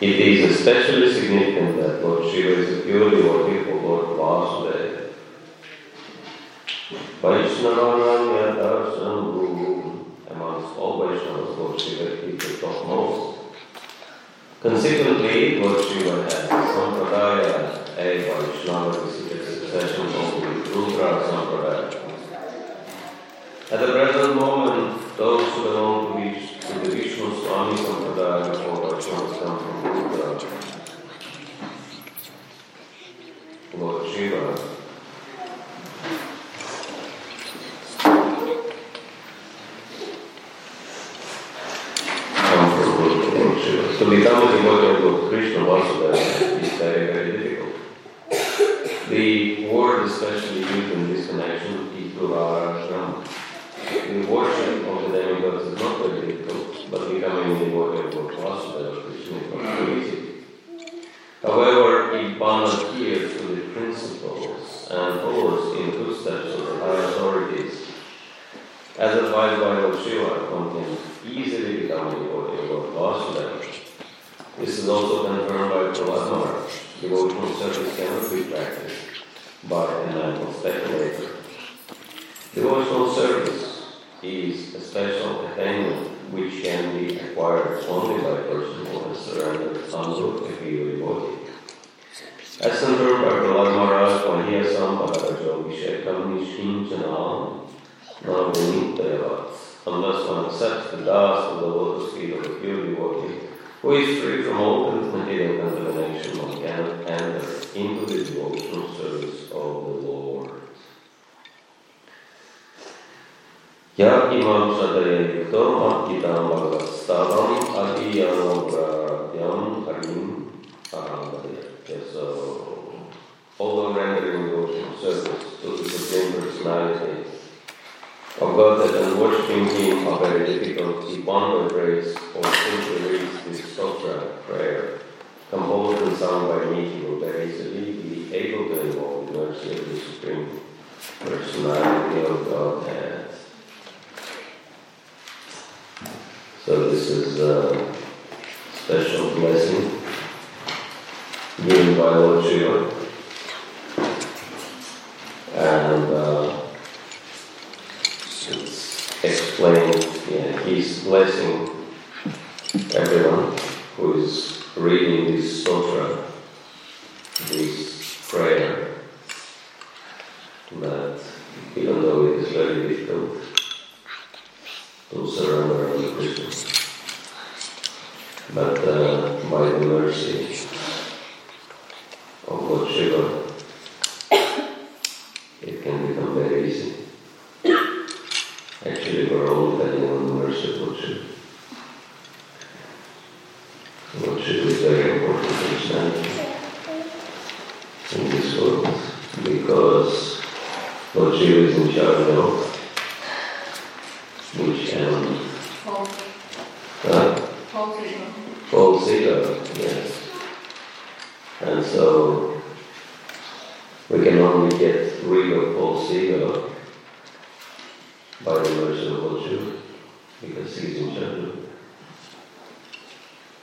It is especially significant that Lord Shiva is purely working for Lord Vasudeva. Vaishnava Darshan, amongst all Vaishnavas, Lord Shiva is the topmost. Consequently, Lord Shiva has Sampradaya, a Vaishnava visited succession of Rudra Sampradaya. At the present moment, those who belong to the Vishnu Swami Sampradaya or Vaishnavas come from Rudra. Lord Shiva comes from Rudra, Lord Shiva. To become a devotee of Krishna Vasudeva is very, very difficult. The word especially used in this connection is Gauravita. The worship of the demigods is not very difficult, but becoming a devotee of Vasudeva Krishna is not easy. However, if one adheres to the principles and follows in footsteps of the higher authorities, as advised by Lord Shiva, one can easily become a devotee of Vasudeva. This is also confirmed by Prabhupada. Devotional service cannot be practiced by an animal speculator. Devotional service is a special attainment which can be acquired only by a person who has surrendered unto a pure devotee. As confirmed by Balimaras, Pahiya Sampadajo Vishekam Nishinjanam Navinitayavats. Unless one accepts the dust of the lotus feet of a pure devotee, who is free from all material contamination, one cannot enter into the devotional service of the Lord. Ya imam sadaya yuktor makitam bhagavastavam adiyanobhratyam harim aramdaya. So, although rendering devotional service to the Supreme Personality of Godhead and worshipping Him are very difficult, if one will praise or simply reads this sutra prayer, composed and sung by me, he will very easily be able to involve the mercy of the Supreme Personality of Godhead. So this is a special blessing given by Lord Shiva, and it's explained, he's blessing everyone who is reading this sutra, this prayer, that even though it is very difficult to surrender unto Krishna, but by the mercy of Lord Shiva, it can become very easy. Actually, we're all depending on the mercy of Lord Shiva. Lord Shiva is very important to understand in this world, because Lord Shiva is in charge of false ego, yes. And so we can only get rid of false ego by the mercy of Lord Shiva, because he's in charge of it.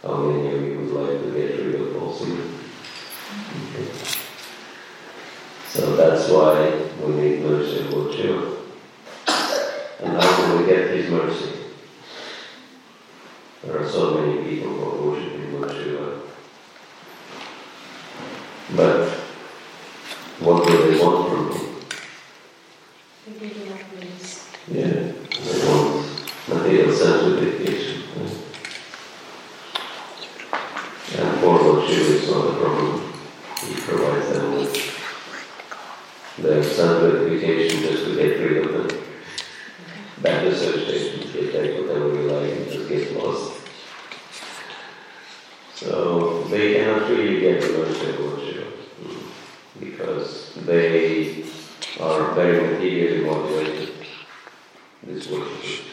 How many of you would like to get rid of false ego? Okay. So that's why we need mercy of Lord Shiva. And how can we get His mercy? There are so many people who are worshipping Lord Shiva, but what do they want from Him? They really want grace. Yeah, they want material sanctification. Right? And for Lord Shiva is not a problem. He provides them with their sanctification just to get rid of them. Bad associations, they take whatever we like and just get lost. So they cannot really get the mercy of Lord Shiva, because they are very materially motivated, these worshippers.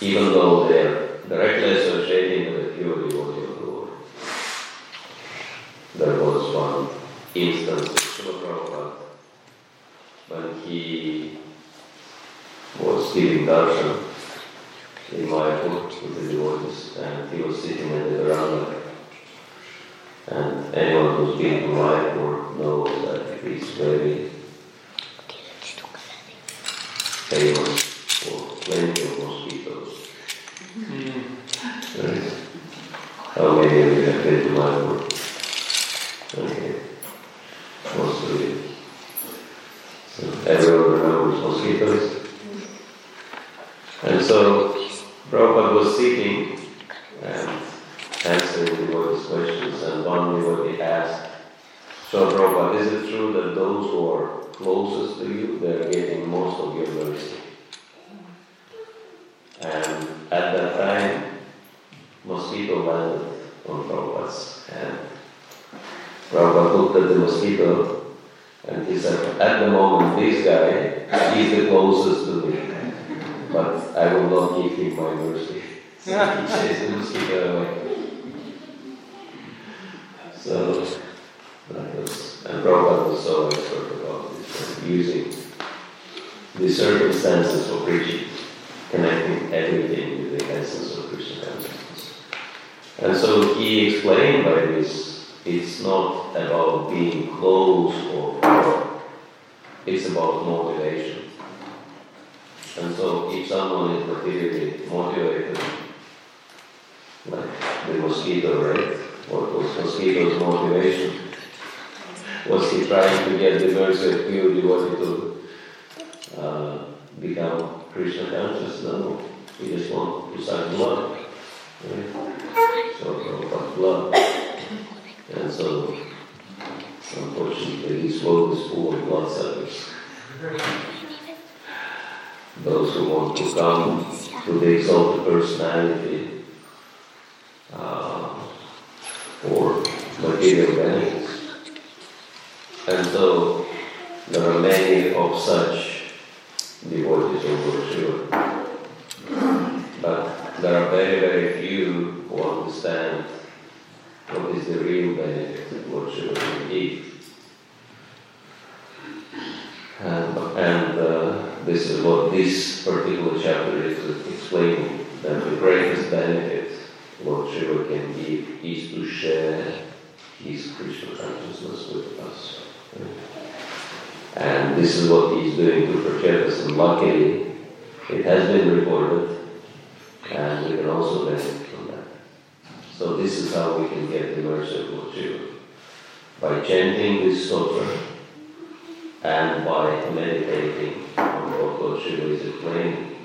Even though they are directly associating with the pure devotee of the Lord. There was one instance of Srila Prabhupada when he was giving darshan He widened the waters, and he was sitting in the veranda. And anyone who's been wide would know that he's very famous for plenty of mosquitoes. Mm-hmm. Right. How many of you have been to my work? Okay. Most of you. So everyone remembers mosquitoes. And so Prabhupada was sitting and answering devotees' questions, and one devotee asked, "So Prabhupada, is it true that those who are closest to you, they are getting most of your mercy?" And at that time, mosquito landed on Prabhupada's hand. Prabhupada looked at the mosquito and he said, "At the moment, this guy is the closest to me, but I will not give him my mercy." So he chased the mosquito away. So that was, and Prabhupada was so expert about this, using the circumstances for preaching, connecting everything with the essence of Krishna consciousness. And so he explained by this, it's not about being close or poor, it's about motivation. And so if someone is materially motivated, like the mosquito, right? What was mosquito's motivation? Was he trying to get the mercy of pure devotee to become Krishna conscious? No, we just want to sign blood, right? So Prabhupada blood. And so, unfortunately, this world is full of blood suckers. Those who want to come to the exalted personality for material benefits. And so, there are many of such devotees over sure. But there are very, very few who understand what is the real benefit of what Shiva can give. And this is what this particular chapter is explaining, that the greatest benefit what Shiva can give is to share his Krishna consciousness with us. And this is what he's doing to protect us, and luckily it has been recorded and we can also benefit from that. So this is how we can get the mercy of Lord Shiva, by chanting this sutra and by meditating on what Lord Shiva is explaining.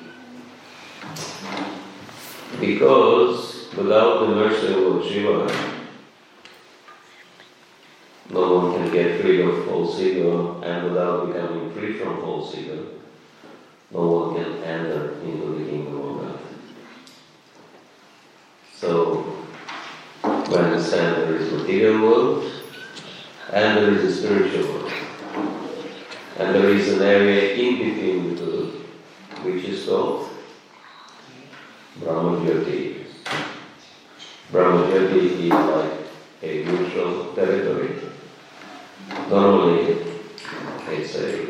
Because without the mercy of Lord Shiva, no one can get free of false ego, and without becoming free from false ego, no one can enter into the kingdom of God. So, when I understand there is material world, and there is a spiritual world, and there is an area in between the two, which is called Brahmajyoti. Brahmajyoti is like a neutral territory. Normally, it's a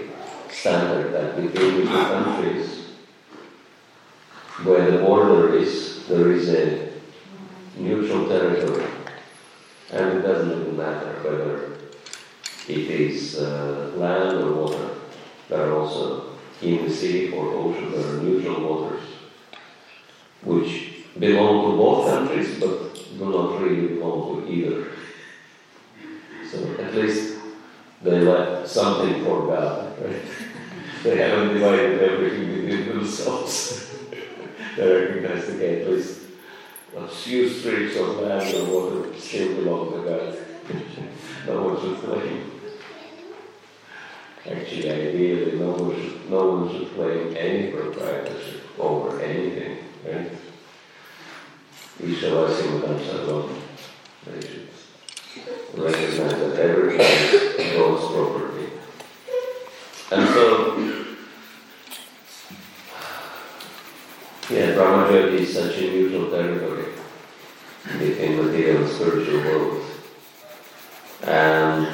standard that between the two countries, where the border is, there is a neutral territory. And it doesn't even matter whether it is land or water. There are also, in the sea or ocean, there are neutral waters, which belong to both countries, but do not really belong to either. So at least they left something for God, right? They haven't divided everything between themselves. They recognize that at least a few streaks of land and water still belong to God. No one should claim. Actually, ideally, no one should claim any proprietorship over anything, right? Each of us in Vaishnava, they should recognize that everything is God's property. And so, Brahmajyoti is such a neutral territory between material and spiritual world. And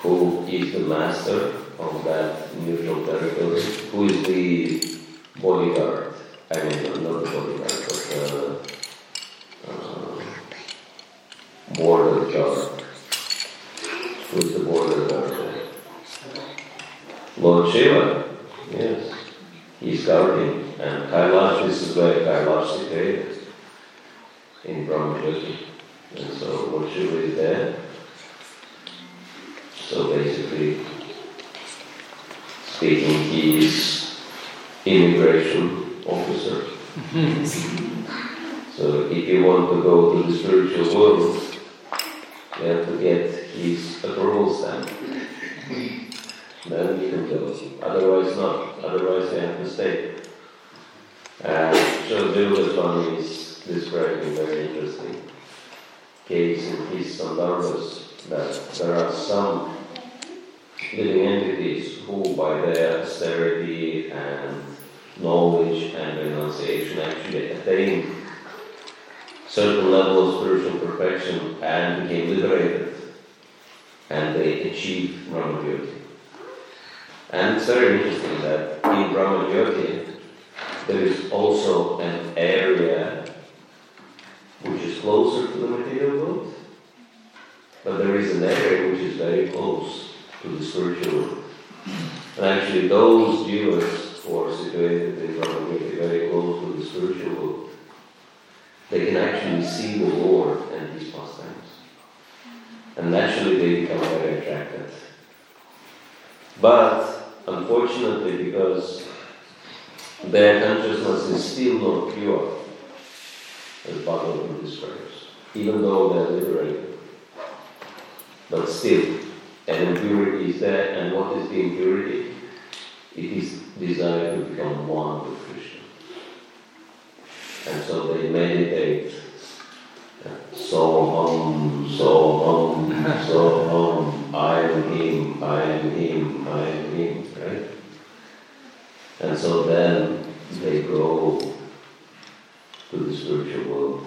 who is the master of that neutral territory? Who is the bodyguard? I mean, not the bodyguard. Lord Shiva. Yes, he's governing. And Kailash, this is where Kailash Sikha is, in Brahmajyoti. And so Lord Shiva is there. So basically, speaking, he is immigration officer. So if you want to go to the spiritual world, you have to get his approval stamp. Then you can go. Otherwise not. Otherwise you have to stay. And so Duda's one is describing very interesting case in his Sandarbhas, that there are some living entities who by their austerity and knowledge and renunciation actually attain certain level of spiritual perfection and became liberated, and they achieved Brahmajyoti. And it's very interesting that in Brahmajyoti there is also an area which is closer to the material world, but there is an area which is very close to the spiritual world. And actually those jivas who are situated in Brahmajyoti very close to the spiritual world, they can actually see the Lord and His pastimes. And naturally they become very attracted. But, unfortunately, because their consciousness is still not pure, as Bhagavad Gita describes, even though they're liberated. But still, an impurity is there, and what is the impurity? It is desire to become one with Krishna. And so they meditate, so hum, I am him, right? And so then they go to the spiritual world.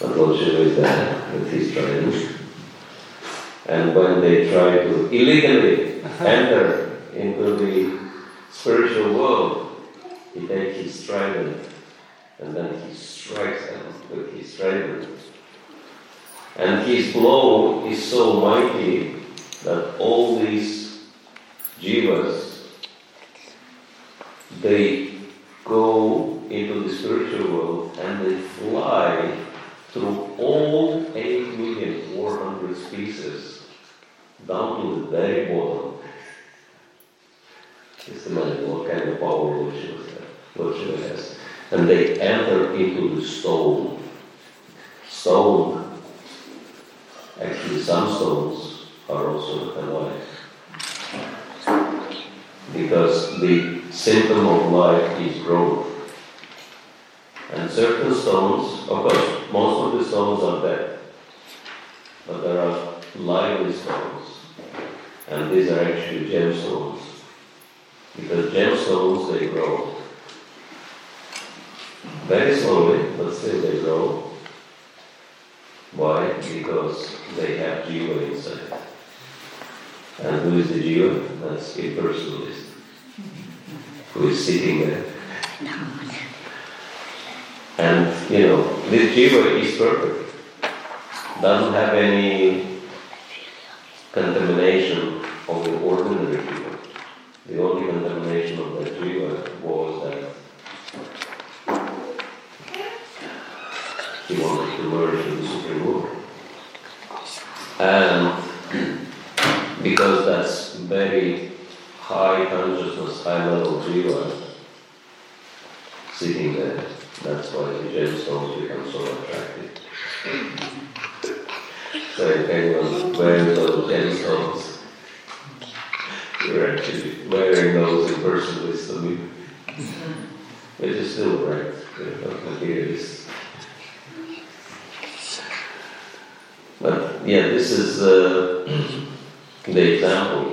But Lord Shiva is there with his trident. And when they try to illegally enter into the spiritual world, he takes his trident. And then he strikes them with his trident. And his blow is so mighty that all these jivas, they go into the spiritual world and they fly through all 8,400,000 species down to the very bottom. Just imagine what kind of power Lord Shiva has. And they enter into the stone. Stone. Actually, some stones are also alive. Because the symptom of life is growth. And certain stones, of course, most of the stones are dead. But there are lively stones. And these are actually gemstones. Because gemstones, they grow. Very slowly, but still they grow. Why? Because they have jiva inside. And who is the jiva? That's impersonalist. Who is sitting there. And, you know, this jiva is perfect. Doesn't have any contamination of the ordinary jiva. The only contamination of that jiva was that he wanted to merge in the Supreme Lord. And because that's very high consciousness, high level jiva sitting there, that's why the gemstones become so attractive. So if anyone wears those gemstones, you're actually wearing those impersonalists of me. Which is still right, they're not materialists. But yeah, this is the example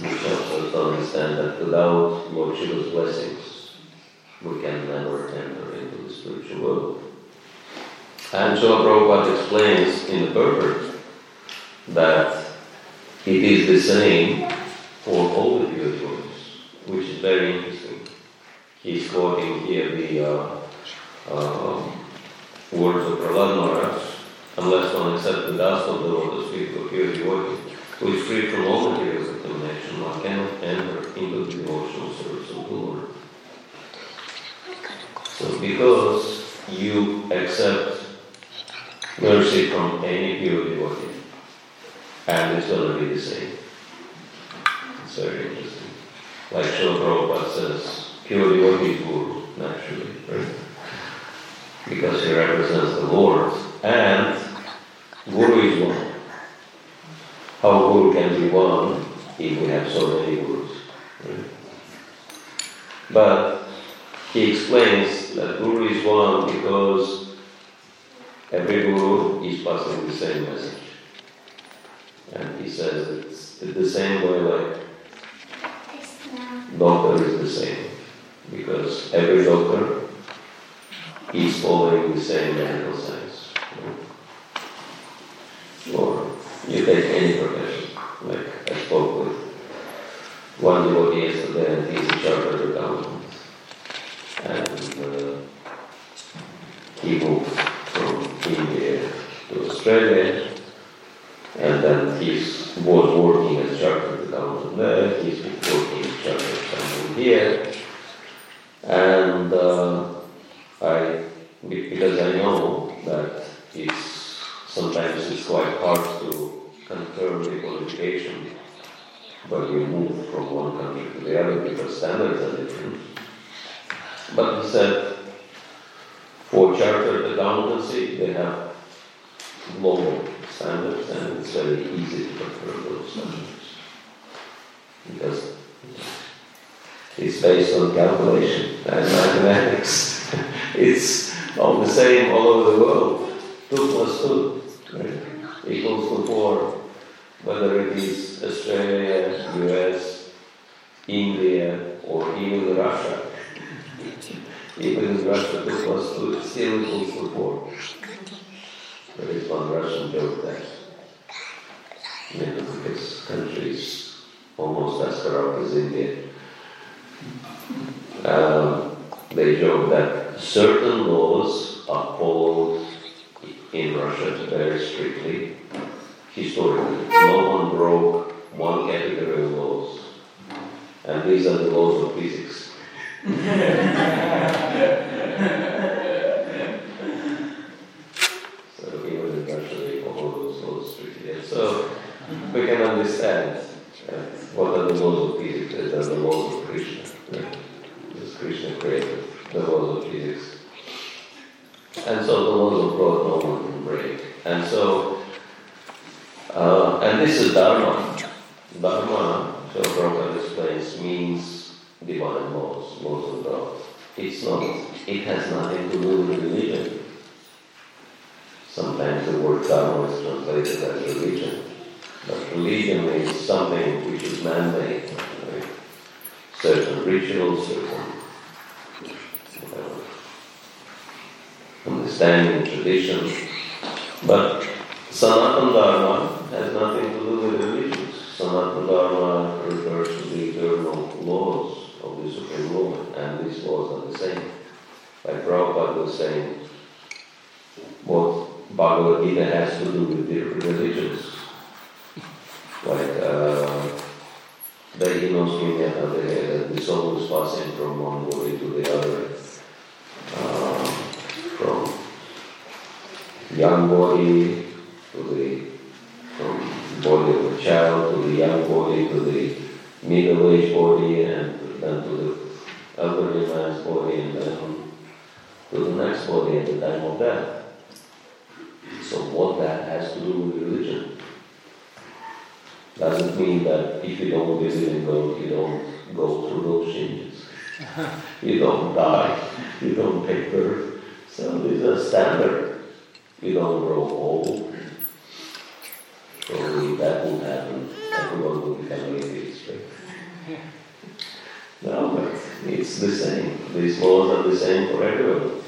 which helps us understand that without Lord Shiva's blessings, we can never enter into the spiritual world. And so Prabhupada explains in the purport that it is the same for all the pure souls, which is very interesting. He's quoting here the words of Prahlad Maharaj. Unless one accepts the dust of the lotus feet of pure devotee, who is free from all material contamination, one cannot enter into the devotional service of the Lord. So because you accept mercy from any pure devotee, and it's going to be the same. It's very interesting. Like Srila Prabhupada says, pure devotee is Guru, naturally, right? Because he represents the Lord, and Guru is one. How Guru can be one if we have so many Gurus, right? But he explains that Guru is one because every Guru is passing the same message. And he says it's the same way like doctor is the same, because every doctor is following the same medical science. Right? Or you take any profession, like I spoke with one devotee yesterday, and he's a chartered accountant. And he moved from India to Australia, and then he was working as chartered accountant there, he's working as chartered accountant here, and because I know that sometimes it's quite hard to confirm the qualification, but you move from one country to the other because standards are different. But he said, for chartered accountancy, they have global standards, and it's very easy to confirm those standards because it's based on calculation and mathematics. It's all the same all over the world. 2 + 2, right, equals to 4. Whether it is Australia, US, India, or even Russia. Even in Russia, 2 + 2 still equals to 4. There is one Russian joke that this country is almost as corrupt as India. They joke that certain laws are followed in Russia very strictly, historically. No one broke one category of laws. And these are the laws of physics. So he was actually all those laws strictly. So we can understand what are the laws of physics, that are the laws of Krishna. Right? Because Krishna created the laws of physics. And so the laws of God no one can break. And so and this is Dharma. Dharma, so Prabhupada explains, means divine laws, laws of God. It has nothing to do with religion. Sometimes the word dharma is translated as religion, but religion is something which is man-made, right? Certain rituals, certain understanding, tradition. But Sanatana Dharma has nothing to do with religion. Sanatana Dharma refers to the eternal laws of the Supreme Lord, and these laws are the same. Like Prabhupada was saying, what Bhagavad Gita has to do with different religions, like the soul is passing from one body to the other, from young body from body of a child to the young body to the middle-aged body, and then to the elderly man's body, and then to the next body at the time of death. So what that has to do with religion? Doesn't mean that if you don't believe in God, you don't go through those changes. You don't die, you don't take birth. So these are standard. You don't grow old. So if that would happen, everyone would become atheist, right? No, but it's the same. These laws are the same for everyone.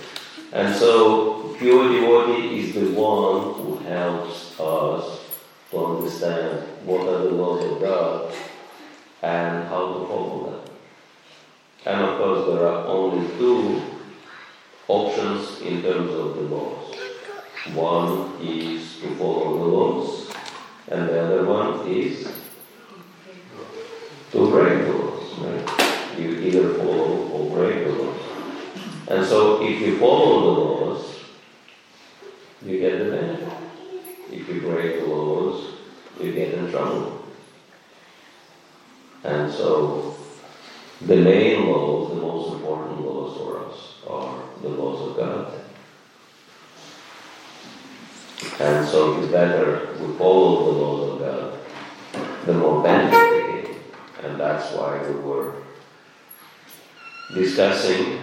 And so, pure devotee is the one who helps us to understand what are the laws of God and how to follow them. And of course, there are only two options in terms of the laws. One is to follow the laws, and the other one is to break the rules, right? You either follow or break the rules. And so if you follow the laws, you get the benefit. If you break the laws, you get in trouble. And so the main laws, the most important laws for us are the laws of God. And so it's better we follow the laws of God, the more benefit we get. And that's why we were discussing,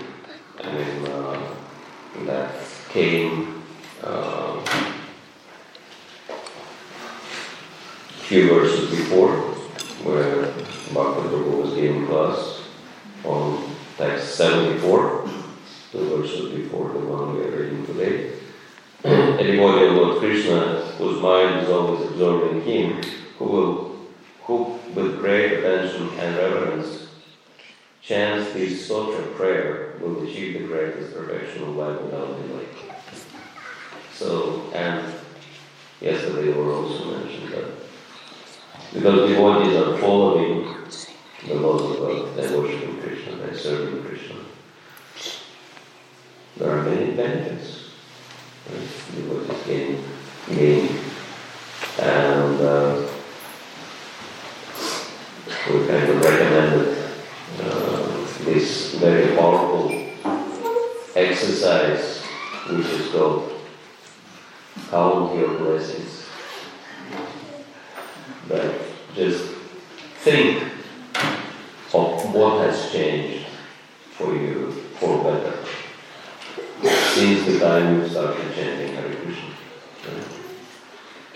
that came few verses before, where Bhakta Dhruva was giving class on text 74, the verses before the one we are reading today. A devotee of Lord Krishna, whose mind is always absorbing Him, who with great attention and reverence chants this sutra prayer, will achieve the greatest perfection of life without delay. So, and yesterday we also mentioned that because devotees are following the laws of God, they worship Krishna, they serve Krishna. There are many benefits, right? Devotees gain. And we kind of recommended this very powerful exercise, which is called Count Your Blessings. But just think of what has changed for you for better since the time you started chanting Hare Krishna. Right?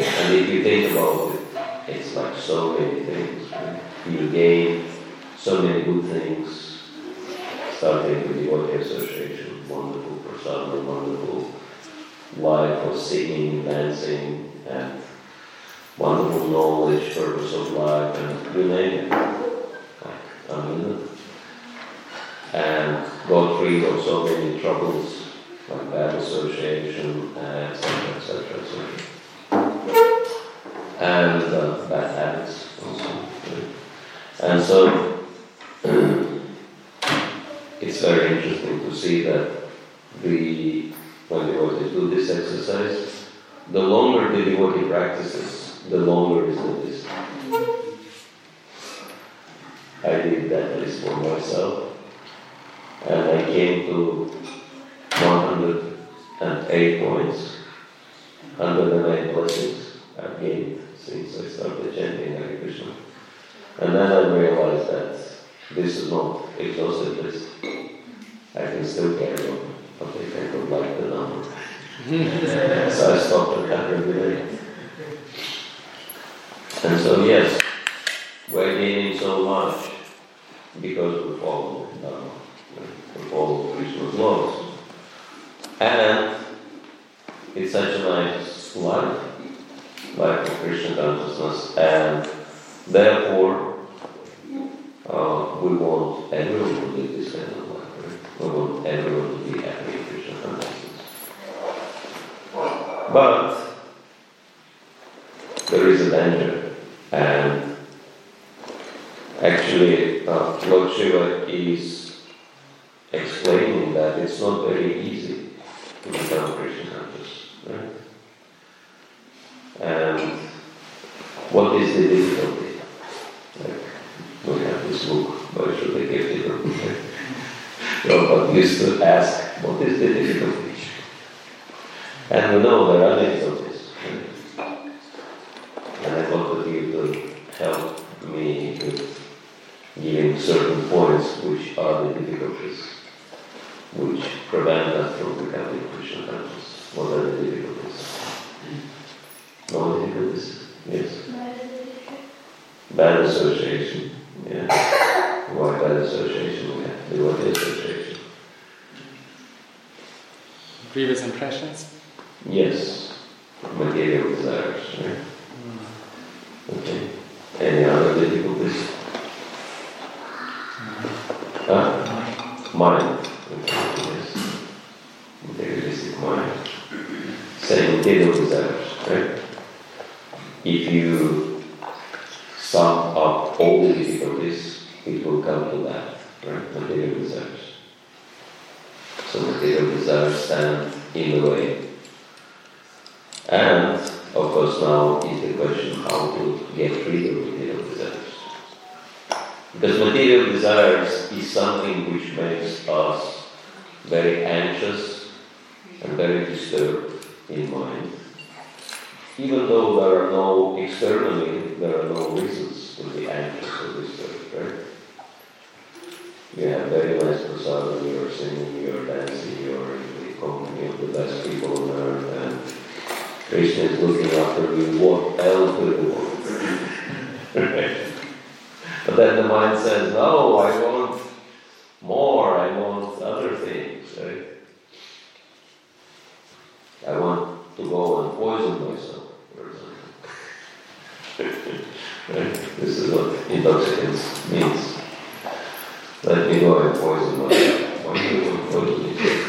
And if you think about it, it's like so many things. Right? You gain so many good things, starting with the devotee association, wonderful prasadam, wonderful life of singing, dancing, and wonderful knowledge, purpose of life, and you name it. And got rid of so many troubles, like bad association, etc., etc., etc. And bad habits also. Right? And so, it's very interesting to see that when devotees do this exercise, the longer the devotee practices, the longer is the list. I did that list for myself, and I came to 108 points, 108 blessings I've gained since I started chanting Hare Krishna. And then I realized that this is not an exhaustive list. I can still carry on, but I think I would like the number. So I stopped at 108. And so, yes, we're gaining so much because we follow Dharma, we follow Krishna's laws. And it's such a nice life of Krishna consciousness, and therefore we want everyone to live this kind of life, right? We want everyone to be happy in Krishna consciousness. But there is a danger. And actually, Lord Shiva is explaining that it's not very easy to become Krishna conscious, right? And what is the difficulty? Like, we have this book, but should I give it up? Prabhupada used to ask, what is the difficulty? And we know there are difficulties, right? And I thought that you could help me with giving certain points which are the difficulties which prevent us from becoming Krishna conscious. What are the difficulties? No difficulties? Yes. Bad association. Yeah. What bad association we have? Devotee association. Previous impressions? Yes. Material desires. Right? Okay. Any other difficulties? Mind. Okay, yes. Materialistic mind. Same material desires, right? If you sum up all the difficulties, the material desires stand in the way. And, of course, now is the question how to get rid of material desires. Because material desires is something which makes us very anxious and very disturbed in mind. Even though there are no, externally, there are no reasons to be anxious or disturbed, right? You have very nice prasadam, you are singing, you are dancing, you are in the company of the best people on earth, and Krishna is looking after you. What else do you want? Right? But then the mind says, no, I want more, I want other things, right? I want to go and poison myself, for example. Right? This is what intoxicants means. Let me go and poison myself. Why do you want to poison yourself?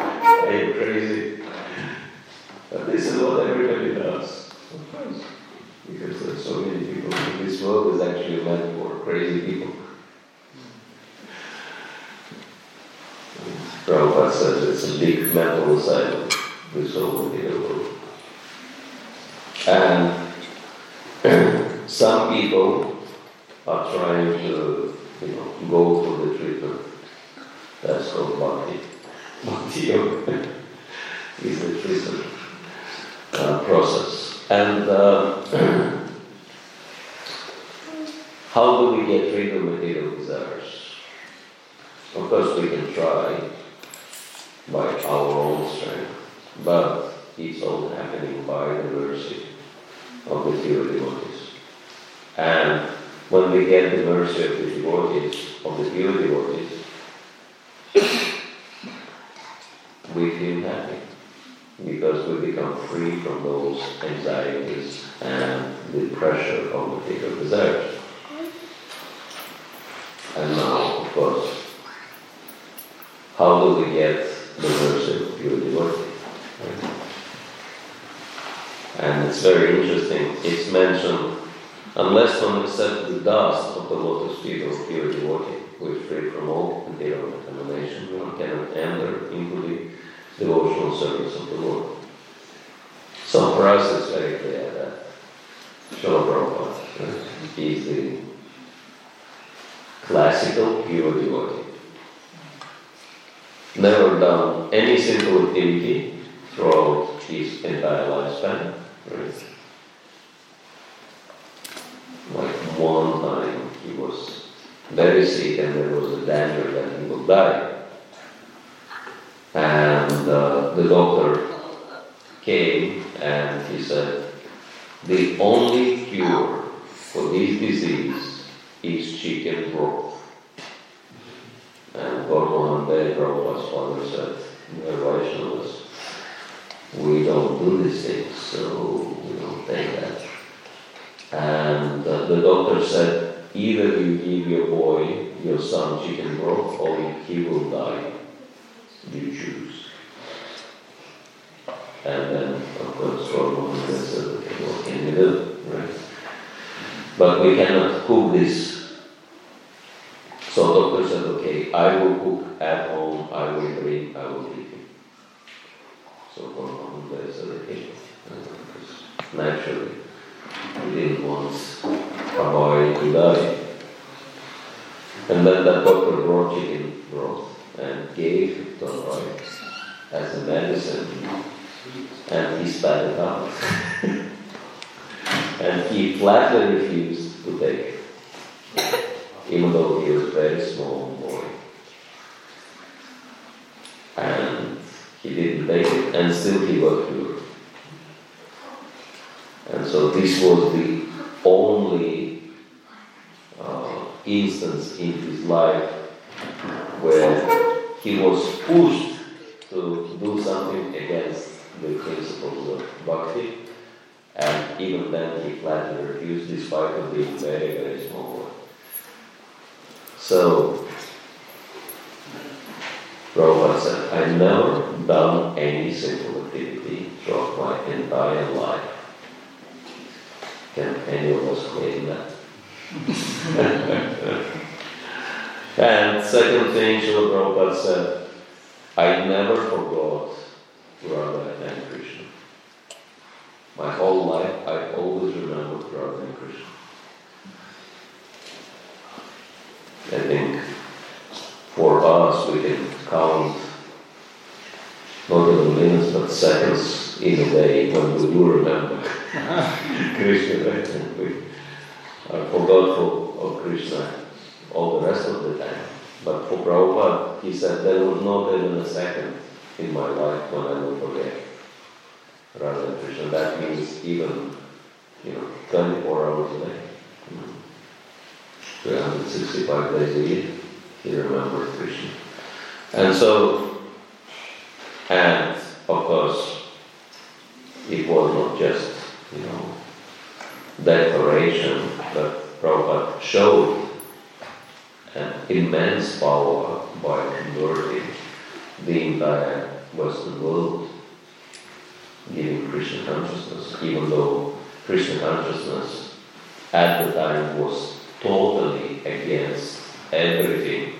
Are you crazy? But this is what everybody does, of course. Because there are so many people in this world is actually meant for crazy people. Prabhupada says it's a big mental asylum, this whole material world. And some people are trying to, go for the treatment. That's called bhakti. Bhakti yoga is the treatment process. And how do we get rid of material desires? Of course, we can try by our own strength, but it's all happening by the mercy of the pure devotees. And when we get the mercy of the devotees, of the pure devotees, we feel happy because we become free from those anxieties and the pressure of material desires. And now, of course, how do we get the mercy of pure devotee? And it's very interesting. It's mentioned, unless one accepts the dust of the lotus feet of pure devotee, which is free from all material contamination, one cannot enter into the devotional service of the Lord. So for us it's very clear that Srila Prabhupada is the classical pure devotee. Never done any single activity throughout his entire lifespan. Right? Like one time he was very sick and there was a danger that he would die. And the doctor came and he said, the only cure for this disease is chicken broth. And for one day, Prabhupada's father said, we are Vaishnavas, we don't do these things, so we don't take that. And the doctor said, either you give your boy, your son, chicken broth, or he will die. You choose. And then, of course, for a moment, I said, okay, what can we do, right? But we cannot cook this. So doctor said, okay, I will cook at home, I will drink, I will eat it. So for a moment, I said, okay, because naturally, we didn't want our boy to die. And then that doctor brought chicken broth and gave it to Roy as a medicine, and he spat it out. And he flatly refused to take it, even though he was a very small boy. And he didn't take it, and still he got cured. And so this was the only instance in his life where he was pushed to do something against the principles of bhakti, and even then he flatly refused despite of being very, very small boy. So, Prabhupada said, I've never done any single activity throughout my entire life. Can any of us claim that? And second thing, Srila Prabhupada said, I never forgot Radha and Krishna. My whole life, I always remembered Radha and Krishna. I think for us, we can count not only minutes, but seconds in a day when we do remember Krishna, right? And we are forgetful of Krishna all the rest of the time. But for Prabhupada, he said, there was not even a second in my life when I will forget Radha and Krishna. That means even, 24 hours a day. 365 days a year, he remembered Krishna. And of course, it was not just, declaration, but Prabhupada showed an immense power by converting the entire Western world, giving Krishna consciousness, even though Krishna consciousness at the time was totally against everything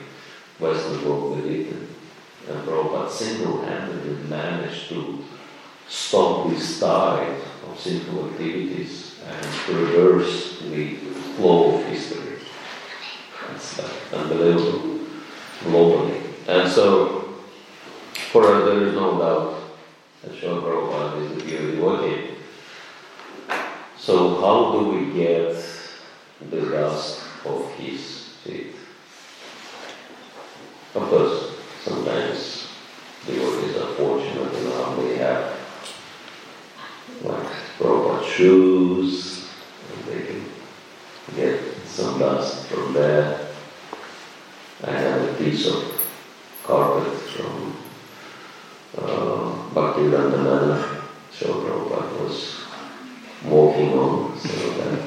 Western world believed in. And Prabhupada single-handedly managed to stop this tide of sinful activities and to reverse the flow of history. That's unbelievable globally. And so, for us, there is no doubt that Srila Prabhupada is the pure devotee. So, how do we get the dust of his feet? Of course, sometimes devotees are fortunate enough, they have proper shoes, and they can get some dust from there. I have a piece of carpet from Bhaktivedanta Manor, Srila Prabhupada was walking on, so that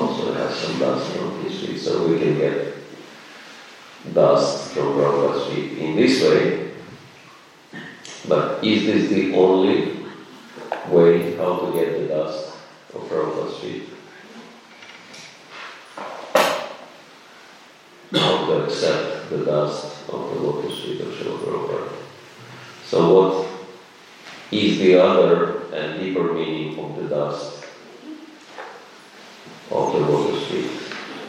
also has some dust on his feet, so we can get dust from Prabhupada's feet in this way. But is this the only way how to get the dust of Prabhupada's feet? How to accept the dust of the lotus feet of Srila Prabhupada? So what is the other and deeper meaning of the dust of the lotus feet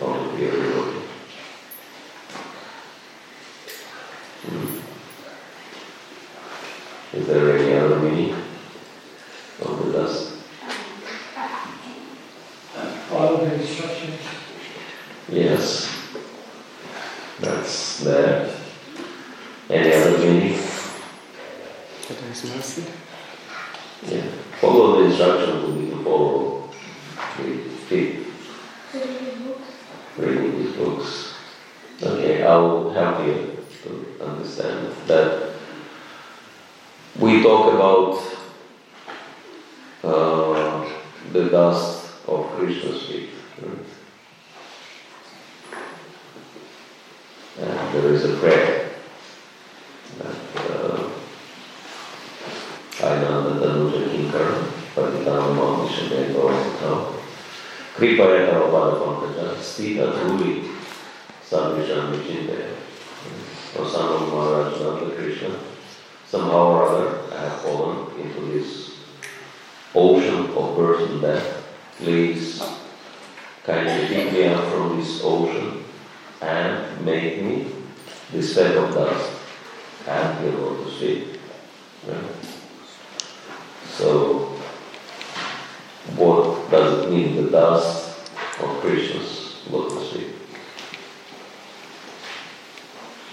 of the pure devotee? Is there any other meaning of the dust? Follow the instructions. Yes, that's there. Any other meaning? That is mercy. Yeah, follow the instructions will be to follow the feet. Reading these books. Okay, I'll help you to understand that we talk about the dust of Krishna's feet, right? And there is a prayer that I know that Danuja Kinkara, Paditana Mamishane Gaurantha, Kripaya Karavada Pankata, Stita Dhuli, Sadvishan Vichindaya. Osana Maharaj Nanda Krishna, somehow or other I have fallen into this ocean of birth and death. Please kindly pick me up from this ocean and make me this speck of dust and the lotus feet. Right? So, what does it mean, the dust of Krishna's lotus feet?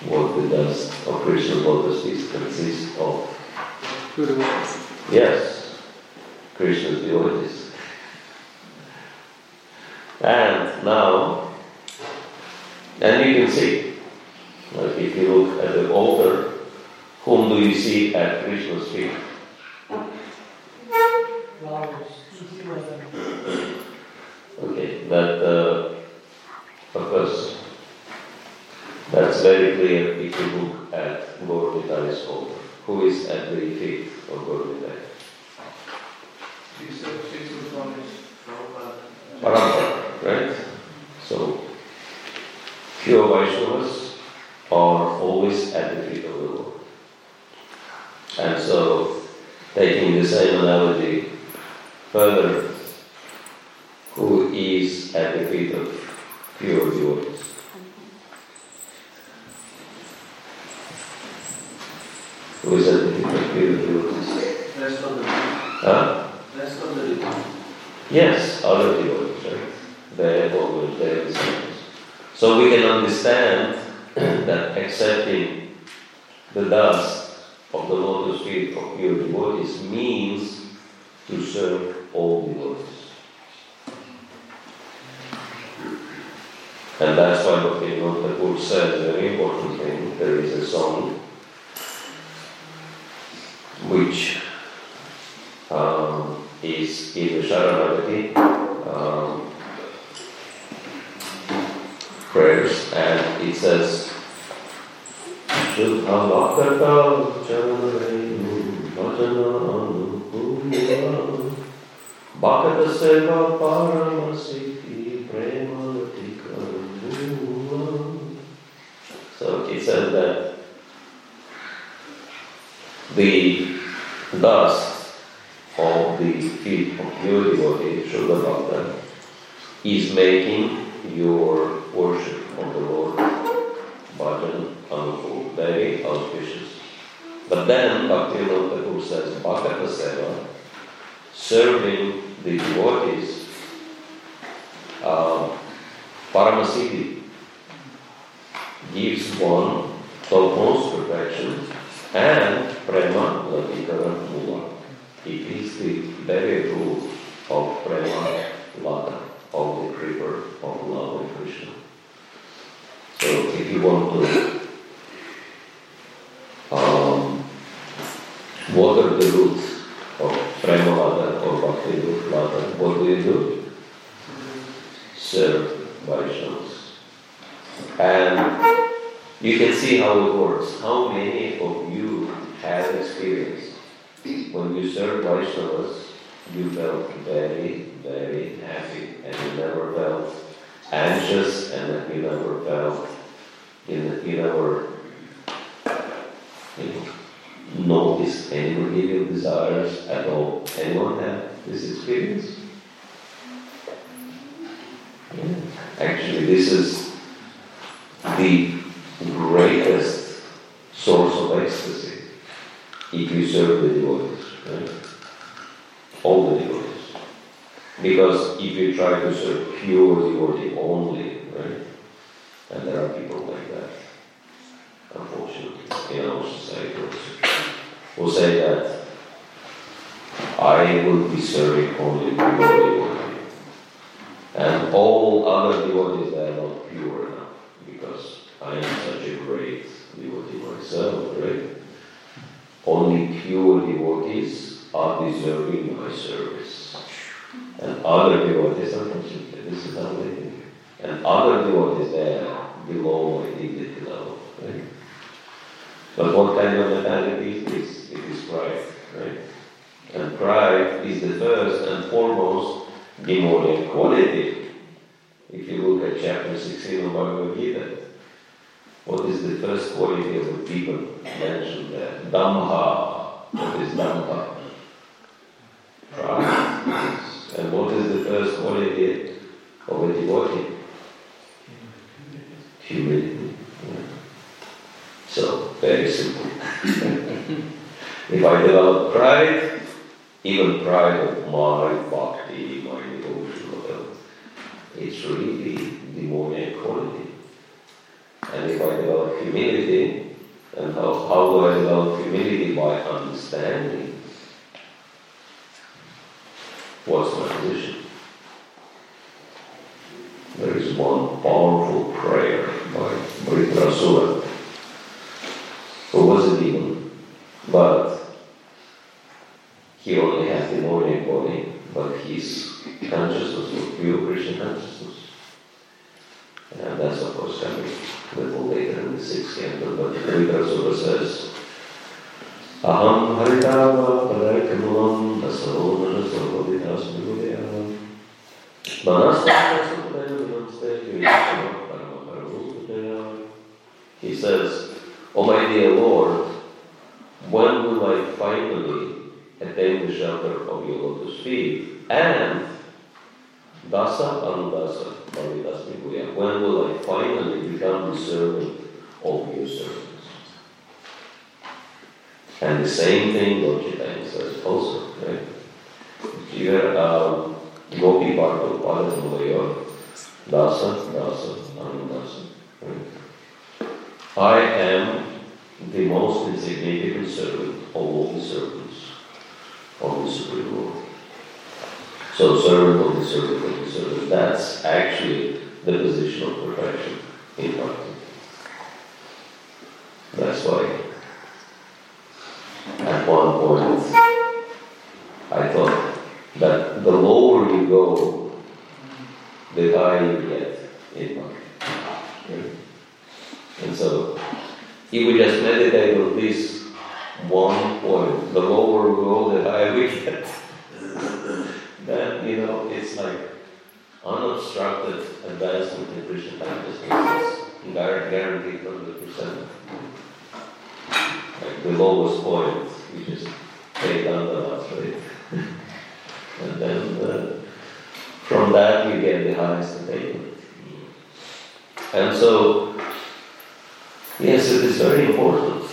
What the dust of Krishna's lotus feet consists of? Devotees. Yes, Krishna's devotees. And now, and you can see, like if you look at the altar, whom do you see at Krishna's feet? Okay, that of course that's very clear if you look at Gauravita's altar. Who is at the feet of Gauravita? Parampara, right? So, pure Vaishnavas always at the feet of the Lord. And so, taking the same analogy further, who is at the feet of pure devotees? Who is at the feet of pure devotees? Rest of the devotees. Rest of the devotees. Yes, other devotees, right? They're always there. So we can understand that accepting the dust of the lotus feet of pure devotees means to serve all devotees. And that's why Bhaktivinoda Thakur says a very important thing. There is a song which is in the Sharanagati prayers, and it says Shubhavakata Charayam Bhajana Anukuva Bhakata Seva Paramasikhi Prema. So it says that the dust of the feet of your devotee, Shuddha Bhakta, is making your worship of the Lord, bhajan, anukul, very auspicious. But then Bhaktivinoda Thakur says, Bhakata Seva, serving the devotees, Paramasiddhi, gives one topmost perfection and prema latikara mula. It is the very rule of prema lata, of the creeper of love of Krishna. So if you want to water the roots of prema lata or bhakti lata, what do you do? Serve Vaishnavas. And you can see how it works. How many of you have experienced when you served Vaishnavas, you felt very, very happy, and you never felt anxious, and you never felt, noticed any material desires at all. Anyone have this experience? Yeah. Actually, this is the greatest source of ecstasy if you serve the devotees, right? All the devotees. Because if you try to serve pure devotee only, right? And there are people like that, unfortunately, in our society also, who say that I will be serving only pure devotee. And all other devotees that are not pure enough. Because I am such a great devotee myself, right? Only pure devotees are deserving my service. And other devotees, unfortunately, this is how they think. And other devotees, they are below my dignity level, right? But what kind of mentality is this? It is pride, right? And pride is the first and foremost demonic quality. If you look at chapter 16 of Bhagavad Gita, what is the first quality of the people mentioned there? Dhamha. What is Dhamha? Pride. And what is the first quality of a devotee? Humility. Yeah. So, very simple. If I develop pride, even pride of my bhakti, my devotion, whatever, it's really the demonic quality. And if I develop humility, and how do I develop humility? By understanding what's my position. There is one powerful prayer by Prasadam, who was a demon, but he only had the demonic body, but his consciousness was pure Krishna consciousness. And that's of course coming a little later in the sixth canto, but Gauravita says, Aham haritava padarkamulam asavona sarvaditas mudaya manasthana sutaya vinamste kirishama paramaparvudaya. He says, dear Lord, when will I finally attain the shelter of your lotus feet? And dasa anudasa paridasmi guya, when will I finally become the servant of your servants? And the same thing Lord Chaitanya says also, right? Here, Gopi Bhargava Padamalayor, dasa, dasa, anudasa. Right? I am the most insignificant servant of all the servants of the Supreme Lord. So, servant of the servant of the servant, that's actually the position of perfection in Bhakti. That's why at one point I thought that the lower you go, the higher you get in Bhakti. Right? And so, if we just meditate on this one point, the lower we go, the higher we get, then, you know, it's like unobstructed advancement in Krishna consciousness is guaranteed 100%. Like the lowest point, we just take down the last rate. And then from that, we get the highest attainment. And so, yes, it is very important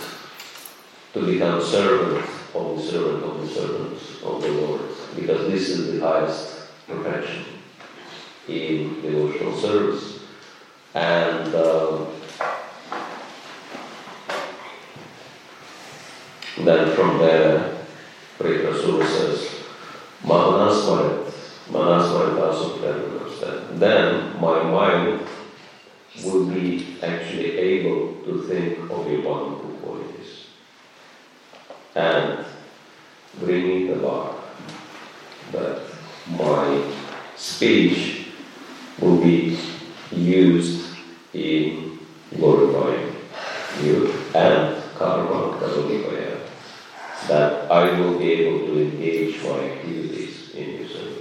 to become servant of the servant of the servants of the Lord, because this is the highest perfection in devotional service. And then from there, Prasura says, Manasmarat, then my mind will be actually able to think of your wonderful qualities and bringing the bar that my speech will be used in glorifying you and karma kavalivaya, that I will be able to engage my activities in your service.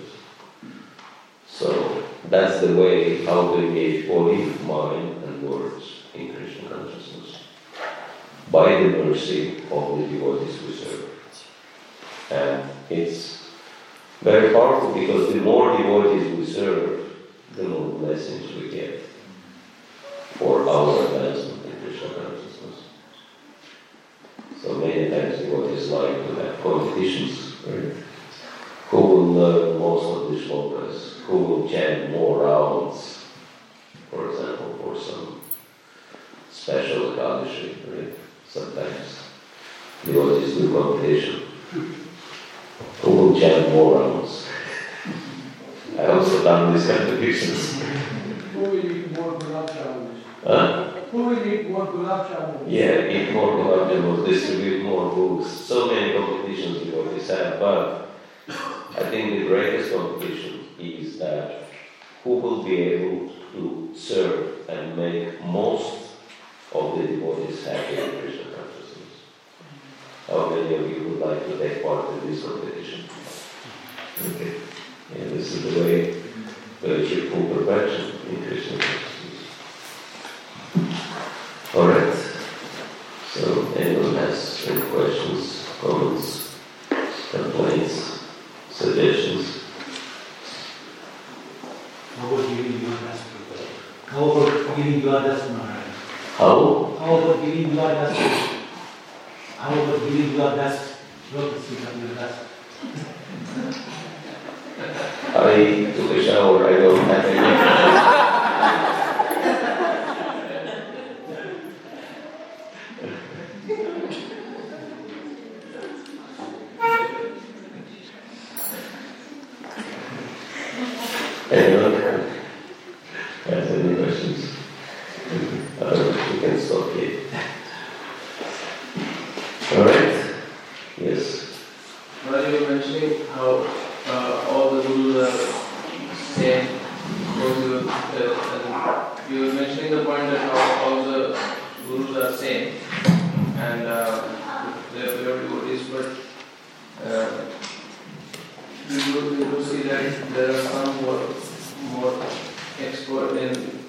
So that's the way how to engage body, mind, and words in Krishna consciousness, by the mercy of the devotees we serve. And it's very powerful because the more devotees we serve, the more blessings we get for our advancement in Krishna consciousness. So many times devotees like to have competitions, right? Who will learn most of the shlokas? Who will chant more rounds, for example, for some special Ekadashi, right? Sometimes devotees do competition. Who will chant more rounds? I also done these competitions. Who will eat more gulab jamuns? Who will eat more gulab jamuns? Yeah, eat more gulab jamuns, distribute more books. So many competitions we always have, but I think the greatest competition is that who will be able to serve and make most of the devotees happy in Krishna consciousness. How many of you would like to take part in this competition? Okay. Yeah, this is the way to achieve full perfection in Krishna consciousness. Alright. So, anyone has any questions, comments, complaints, suggestions? How about giving blood as Prabhupada? How about giving blood as Maharaj? How? How about giving blood as Prabhupada? How about giving blood as Prabhupada? I took a shower, I don't have any. Anyone has any questions? We can stop here. Alright? Yes. Well, you were mentioning how all the rules are same. And you were mentioning the point that how all the rules are same, and they are devotees, but you do see that there are some who are more expert in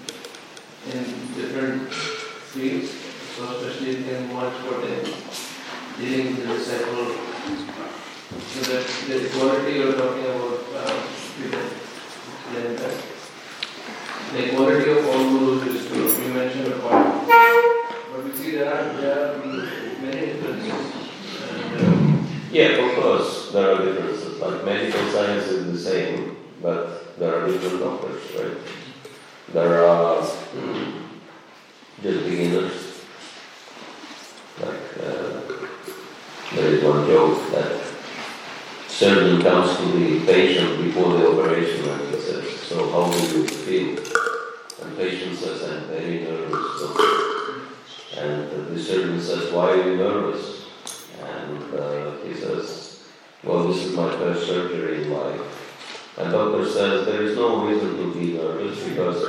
different fields, so especially in one transported, dealing with the disciple, so that the quality you are talking about, people, then the quality of all gurus is good. You mentioned a point, but we see there are many differences. Yeah, of course, there are differences. Like medical science is the same, but there are different doctors, right? There are just beginners. Like, there is one joke that surgeon comes to the patient before the operation and he says, "So how do you feel?" And patient says, "I'm very nervous." And the surgeon says, "Why are you nervous?" And he says, "Well, this is my first surgery in life." And doctor says, "There is no reason to be nervous because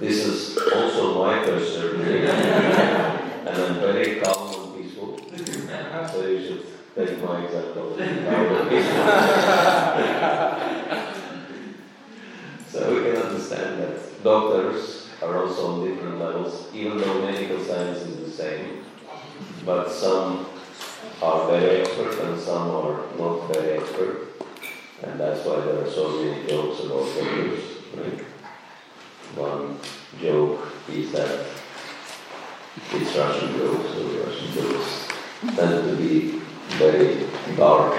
this is also my first surgery." And I'm very calm and peaceful. So you should take my example. So we can understand that doctors are also on different levels, even though medical science is the same. But some are very expert and some are not very expert, and that's why there are so many jokes about doctors, right? One joke is that it's Russian jokes, so Russian jokes tend to be very dark.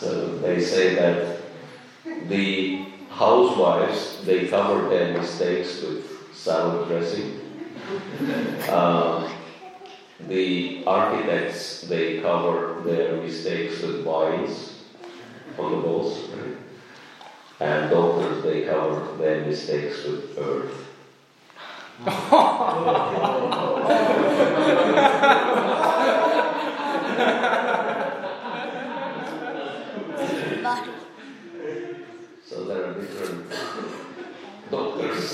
So they say that the housewives, they cover their mistakes with salad dressing. The architects, they cover their mistakes with vines on the walls, right? And doctors, they cover their mistakes with earth. So there are different doctors,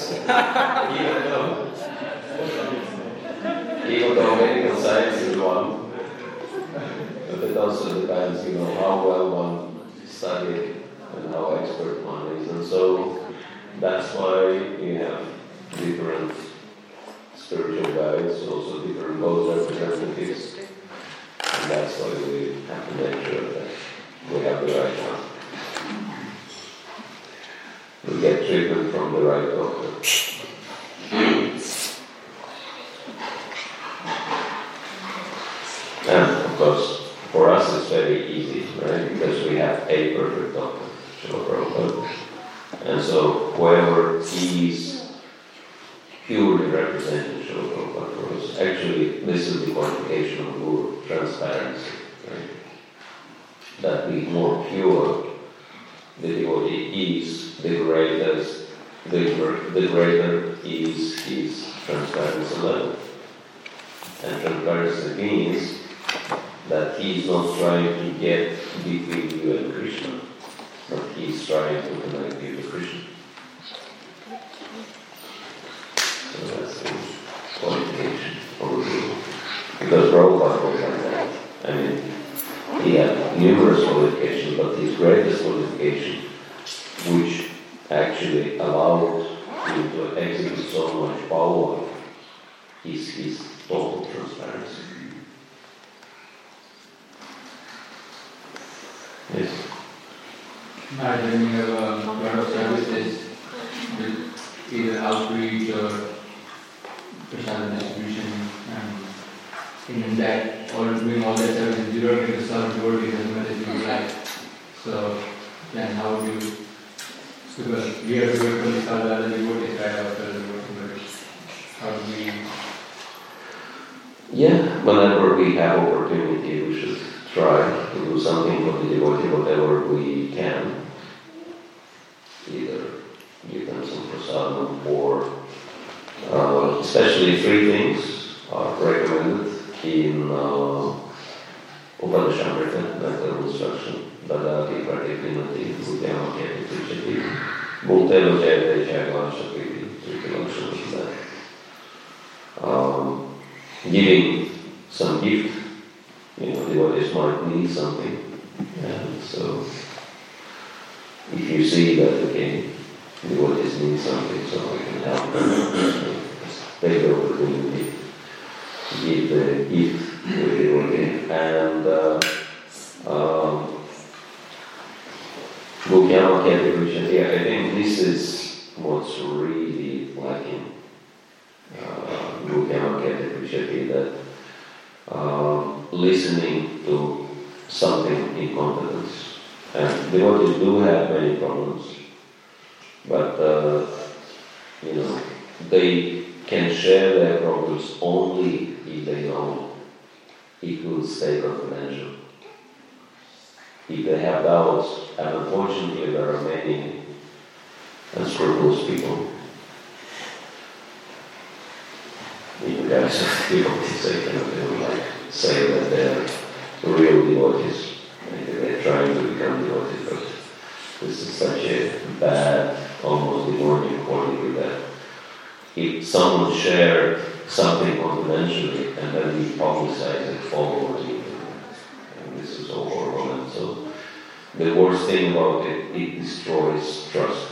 even though medical science is one, but it also depends, how well one studied and how expert one is. And so that's why you have different spiritual guides, also different world representatives. And that's why we have to make sure that we have the right one. We get treatment from the right doctor. And of course, for us it's very easy, right? Because we have a perfect doctor, Srila Prabhupada. And so whoever is purely representing Srila Prabhupada for us, actually this is the qualification of Guru, transparency, right? That the more pure the devotee is, the greater is his transparency level. And transparency means that he is not trying to get between you and Krishna, but he is trying to connect you to Krishna. So that's the qualification of a guru. Because Prabhupada was like that. I mean, he had numerous qualifications, but his greatest qualification, which actually allowed him to execute so much power, is his total transparency. Yes? When you have a lot of services, either outreach or Prasadam distribution, and in that, or doing all that services, you don't get to serve devotees as much as you like. So, then how do you? Because we have to work on the other devotees, right? After the devotees, how do we? Yeah, whenever we have opportunity, we should try to do something for the devotee, whatever we can. Either give them some prasadam or, especially three things are recommended in Upanishamrita, mental instruction, Dadati Pratikinati, Bhutema Keti Prichati, Bhutema Keti Chaglanshakiti, Trikilanshakiti. Giving some gift, devotees might need something, and so if you see that, devotees need something, so I can help them. regularly eat regularly, and booking out television. Yeah, I think this is what's really lacking. Booking out television, that listening to something in confidence. And devotees do have many problems, but you know, they can share their problems only if they know it will stay confidential. If they have doubts, and unfortunately there are many unscrupulous people, even guys of devotees, they don't like say that they're real devotees. Maybe they're trying to become devotees, but this is such a bad, almost demonic quality that if someone shared something confidentially and then he publicized it forwardly, and this is all horrible. And so the worst thing about it, it destroys trust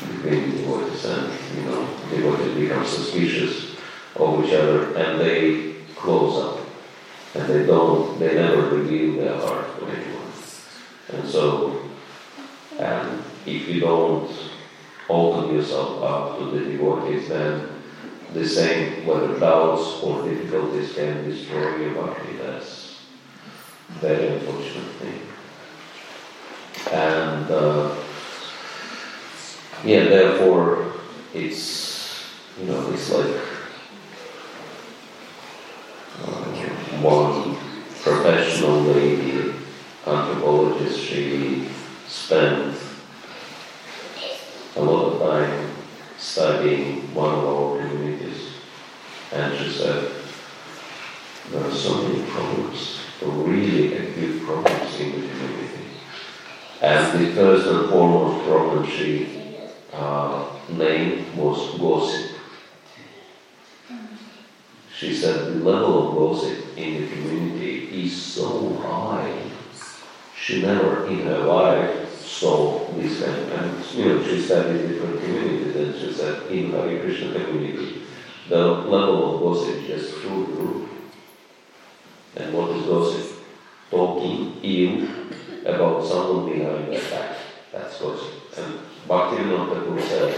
between devotees, and you know, devotees become suspicious of each other and they close up and they don't, they never reveal their heart to anyone. And so, and if you don't open yourself up to the devotees, then the same, whether doubts or difficulties can destroy your body. That's a very unfortunate thing. And yeah, therefore, it's, you know, it's like one professional lady anthropologist, she spent a lot of time studying one of our communities, and she said there are so many problems, really acute problems in the community. And the first and foremost problem she named was gossip. She said the level of gossip in the community is so high. She never in her life saw this kind of, and you know, she studied different communities, and she said in Hare Krishna community the level of gossip just through the roof. And what is gossip? Talking ill about someone behind their back. That's gossip. And Bhaktivinoda Thakur said,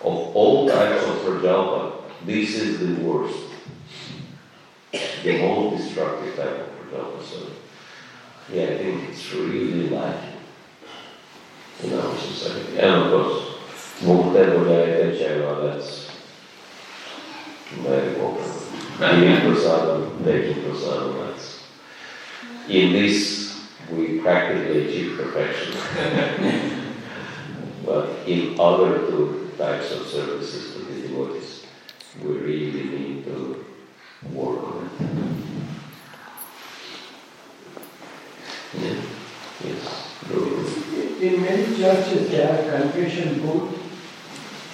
of all types of Prajalpa, this is the worst. The most destructive type of Prajalpa. So yeah, I think it's really lacking in our society. And of course, Bhakta Dhruva, that's very popular. Even Prasadam, taking Prasadam, that's... In this, we practically achieve perfection. But in other two types of services to the devotees, we really need to work on it. Yeah. Yes. In many churches there are confession booths.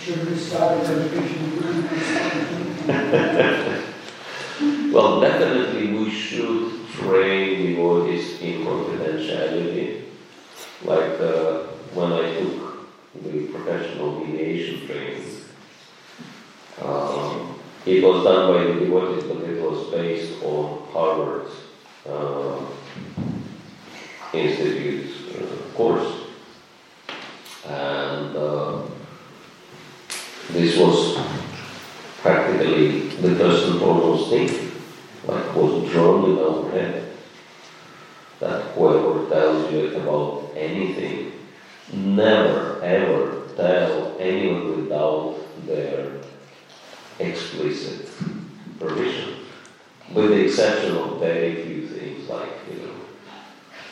Should we start a confession booth? Well, definitely we should train devotees in confidentiality. Like when I took the professional mediation training, it was done by the devotees, but it was based on Harvard Institute course, and this was practically the first and foremost thing, like was drawn in our head, that whoever tells you about anything, never ever tell anyone without their explicit permission, with the exception of very few things, like, you know,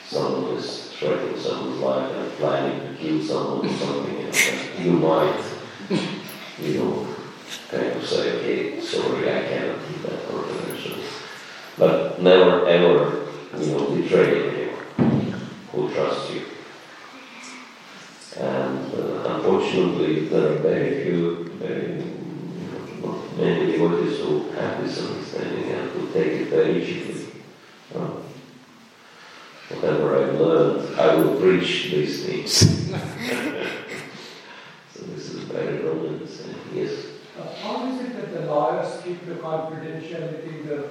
someone is threatening someone's life and planning to kill someone or something, you know, you might, you know, kind of say, okay, sorry, I cannot do that confidential. But never ever, you know, betray anyone who trusts you. And unfortunately, there are very few, not many devotees who have this understanding and who take it very cheaply. Whatever I've learned, I will preach these things. So this is very relevant. Yes. How is it that the lawyers keep the confidentiality, the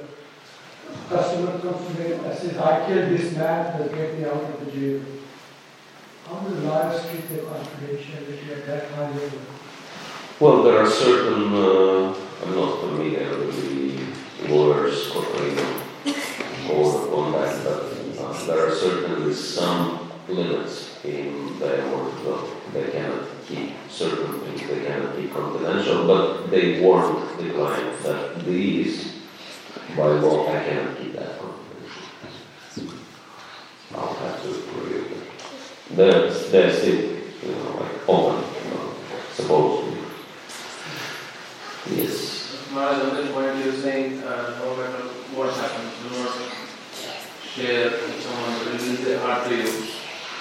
customer comes to me and says, I killed this man, they'll get me out of the jail. How do the lawyers keep the confidentiality at that high level? Well, there are certain, I'm not familiar with the lawyers or online, but there are certainly some limits in their workflow. They cannot keep certain things, they cannot keep confidential, but they warn the client that these, by law, I cannot keep that confidential. I'll have to review that. They're still, like open, supposedly. Yes. Maharaj, at that point you're saying, no matter what happens, do not share someone, release their heart to you.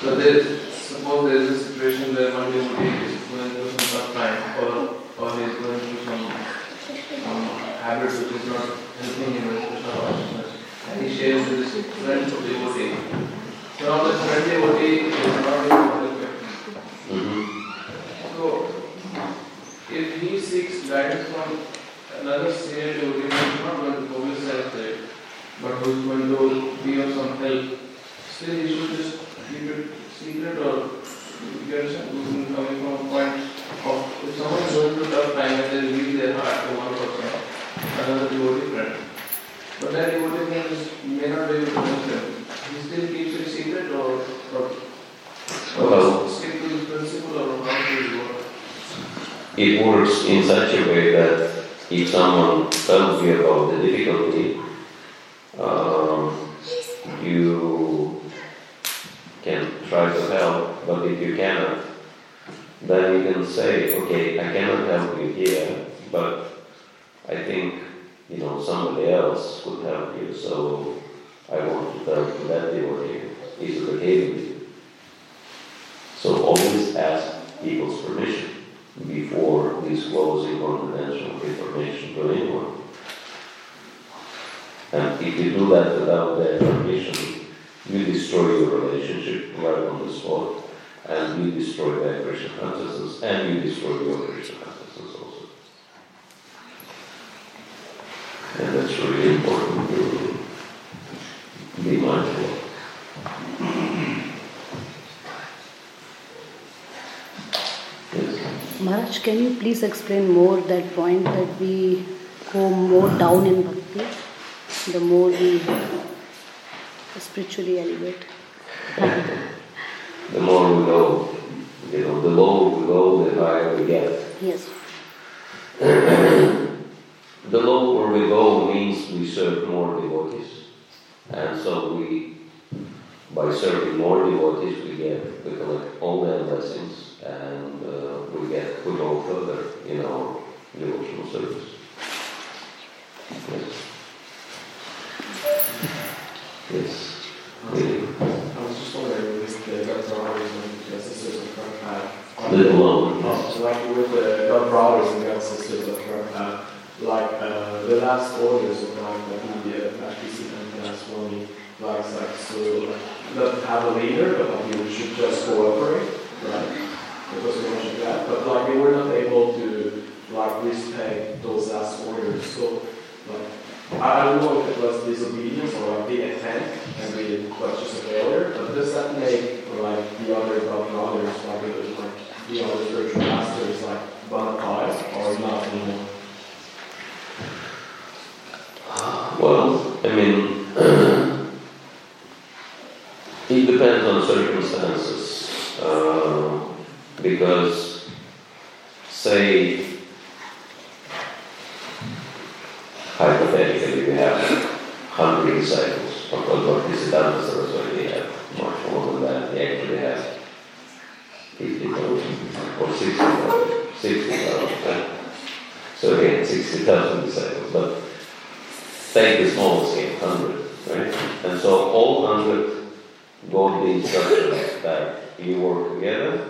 So suppose there is a situation where one devotee is going through some tough time, or he is going through some habits which is not helping him with Krishna consciousness, and he shares with his friend devotee. So now the friend devotee is not able to help. So if he seeks guidance from another senior devotee who is not going to commit self-threat, but who is going to be of some help, still he should just keep it secret, or there is something coming from a point of if someone is going to tough time and they leave their heart to one person, another devotee friend. But that devotee friend may not be able to understand. He still keeps it secret, or stick to his principle, or how to do it. It works in such a way that if someone tells you about the difficulty, you can try to help, but if you cannot, then you can say, okay, I cannot help you here, but I think, somebody else could help you, so I want to tell you that devotee is okay with you. So always ask people's permission before disclosing confidential information to anyone. And if you do that without their permission, you destroy your relationship right on the spot, and you destroy their Krishna consciousness, and you destroy your Krishna consciousness also. And that's really important to be mindful of. Maharaj, can you please explain more that point that we go more down in bhakti, the more we spiritually elevate? The more we go, the lower we go, the higher we get. Yes. The lower we go means we serve more devotees, and so by serving more devotees, we collect all their blessings. And we get put all further in our devotional service. Yes. Yes. I was just wondering with the Gautravadism, the sisters of Prabhupada. Like with the Gautravadism, the sisters of Prabhupada, like the last orders of India, Bhaktisiddhanta Swami likes that, so not have a leader, but you should just cooperate, right? It was much of that, but we were not able to respect those last orders. So I don't know if it was disobedience or the attempt and the questions of the order, but does that make the other brothers, the other spiritual masters bonafide or not anymore? Well, it depends on circumstances. Because, say, hypothetically, we have 100 disciples. Of course, Bhaktisiddhanta Saraswati have much more than that. They actually have 50,000 or 60,000. 60,000, right? So he had 60,000 disciples. But take the small scale, 100, right? And so all 100 got the instruction that you work together,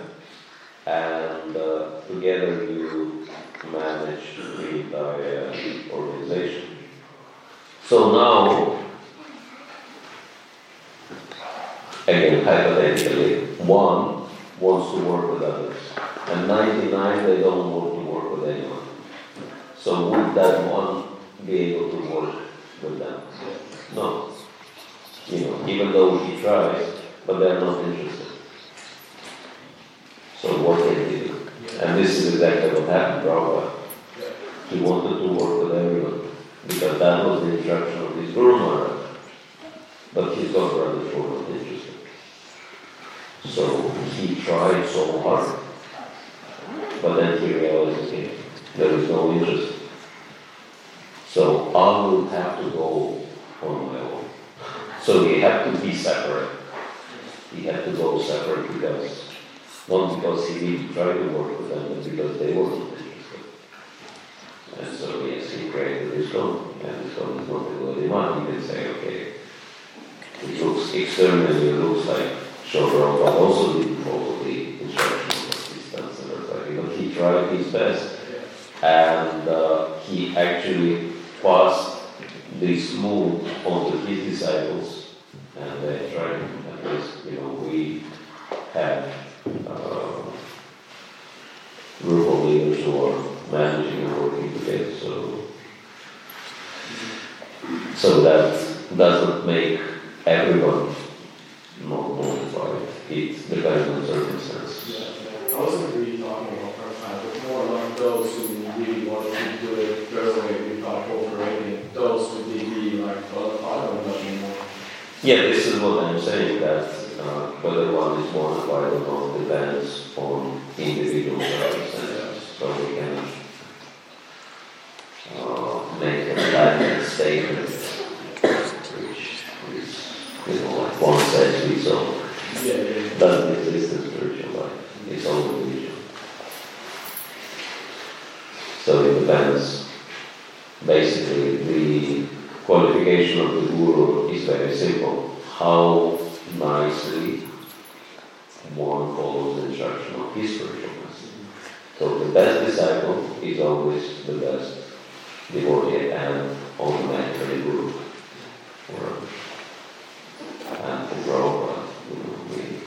and together you manage the entire organization. So now, again, hypothetically, one wants to work with others, and 99 they don't want to work with anyone. So would that one be able to work with them? No. You know, even though we try, but they're not interested. So what they did. And this is exactly what happened to Prabhupada. He wanted to work with everyone, because that was the instruction of his Guru Maharaj. But his brothers were not interested. So he tried so hard, but then he realized, okay, there is no interest. So I will have to go on my own. So we have to be separate. We have to go separate because, not because he didn't try to work with them, but because they were not interested. And so yes, he created his own, and his own is not the only one. He can say, okay, it looks externally, it looks like Prabhupada also didn't follow the instructions of his transcendence, but he tried his best, and he actually passed this move on to his disciples, and they tried to, at least, you know, we have rural leaders who are managing and working together, so that doesn't make everyone not modified. It depends on circumstances. Yeah. I wasn't really talking about personal, but more along those who really wanted to do it personally without cooperating, those who did really like the father and nothing more. Yeah, this is what I'm saying, that whether one is modified or not depends on individual circumstances. So we can make a blanket statement. You know, like one says we saw. Doesn't exist in spiritual life. It's all religion. So it depends. Basically, the qualification of the guru is very simple. How nicely one follows the instruction of his spiritual master. So the best disciple is always the best devotee and automatically guru. And for Prabhupada, we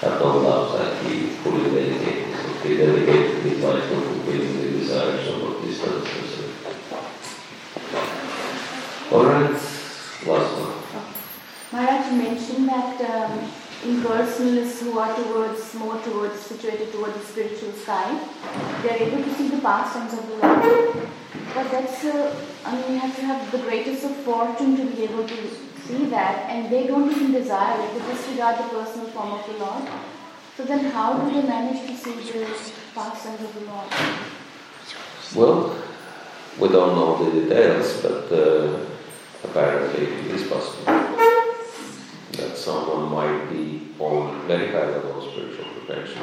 have not allowed that he fully dedicated. So he dedicated his life to fulfilling the desires of his ancestors. Alright, last one. Okay. Maharaj, you mentioned that impersonal is more towards, situated towards the spiritual side. They are able to see the pastimes of the life. But that's, you have to have the greatest of fortune to be able to see that, and they don't even desire it, they disregard the personal form of the Lord. So then how do they manage to see the pastimes of the Lord? Well, we don't know the details, but apparently it is possible that someone might be on very high level of spiritual perfection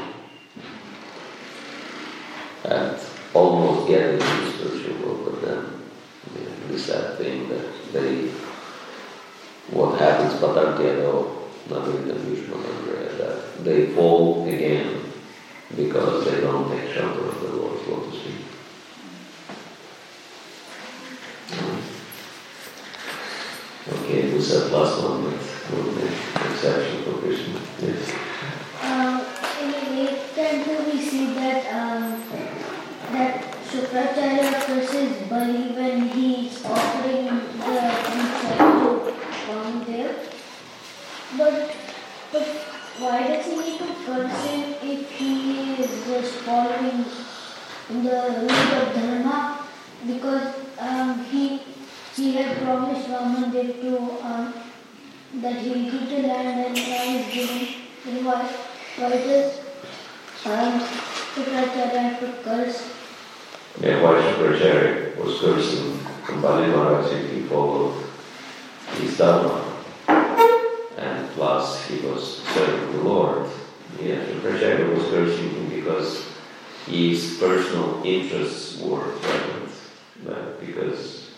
and almost get into spiritual world, but then the sad thing that they what happens, Patantiano, Namita Vishma Andrea, that they fall again because they don't take shelter of the Lord's lotus feet. Okay, we said last one, but we'll make an exception for Krishna. Yes. Later we see that Sukracharya curses Bali when he is offering the insight. There. But why does he need to curse him if he is just following the rule of Dharma? Because he had promised Brahmajyoti to that he will keep the land, and now he is giving him. Why does Sukracharya to curse? Yeah, why Sukracharya was cursing Balimaras if he followed his Dharma, and plus he was serving the Lord. Yeah, Sukracharya was cursing him because his personal interests were threatened, because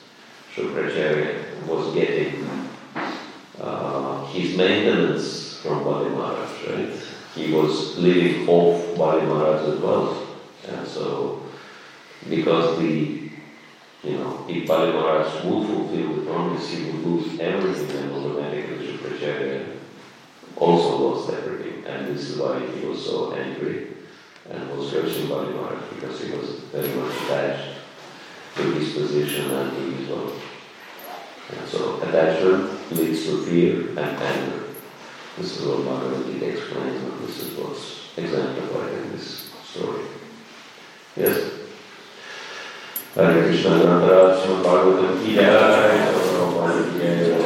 Sukracharya was getting his maintenance from Balimaras, right? He was living off Balimaras as well, and so because if Balimaras would fulfill the promise, he would lose everything, and automatically Sukracharya also lost everything. And this is why he was so angry and was cursing Balimaras, because he was very much attached predisposition and ego. And so attachment leads to fear and anger. This is what Bhagavad Gita explains, and this is what's exemplified in this story. Yes? Hare Krishna, Radha, Srimad Bhagavad Gita,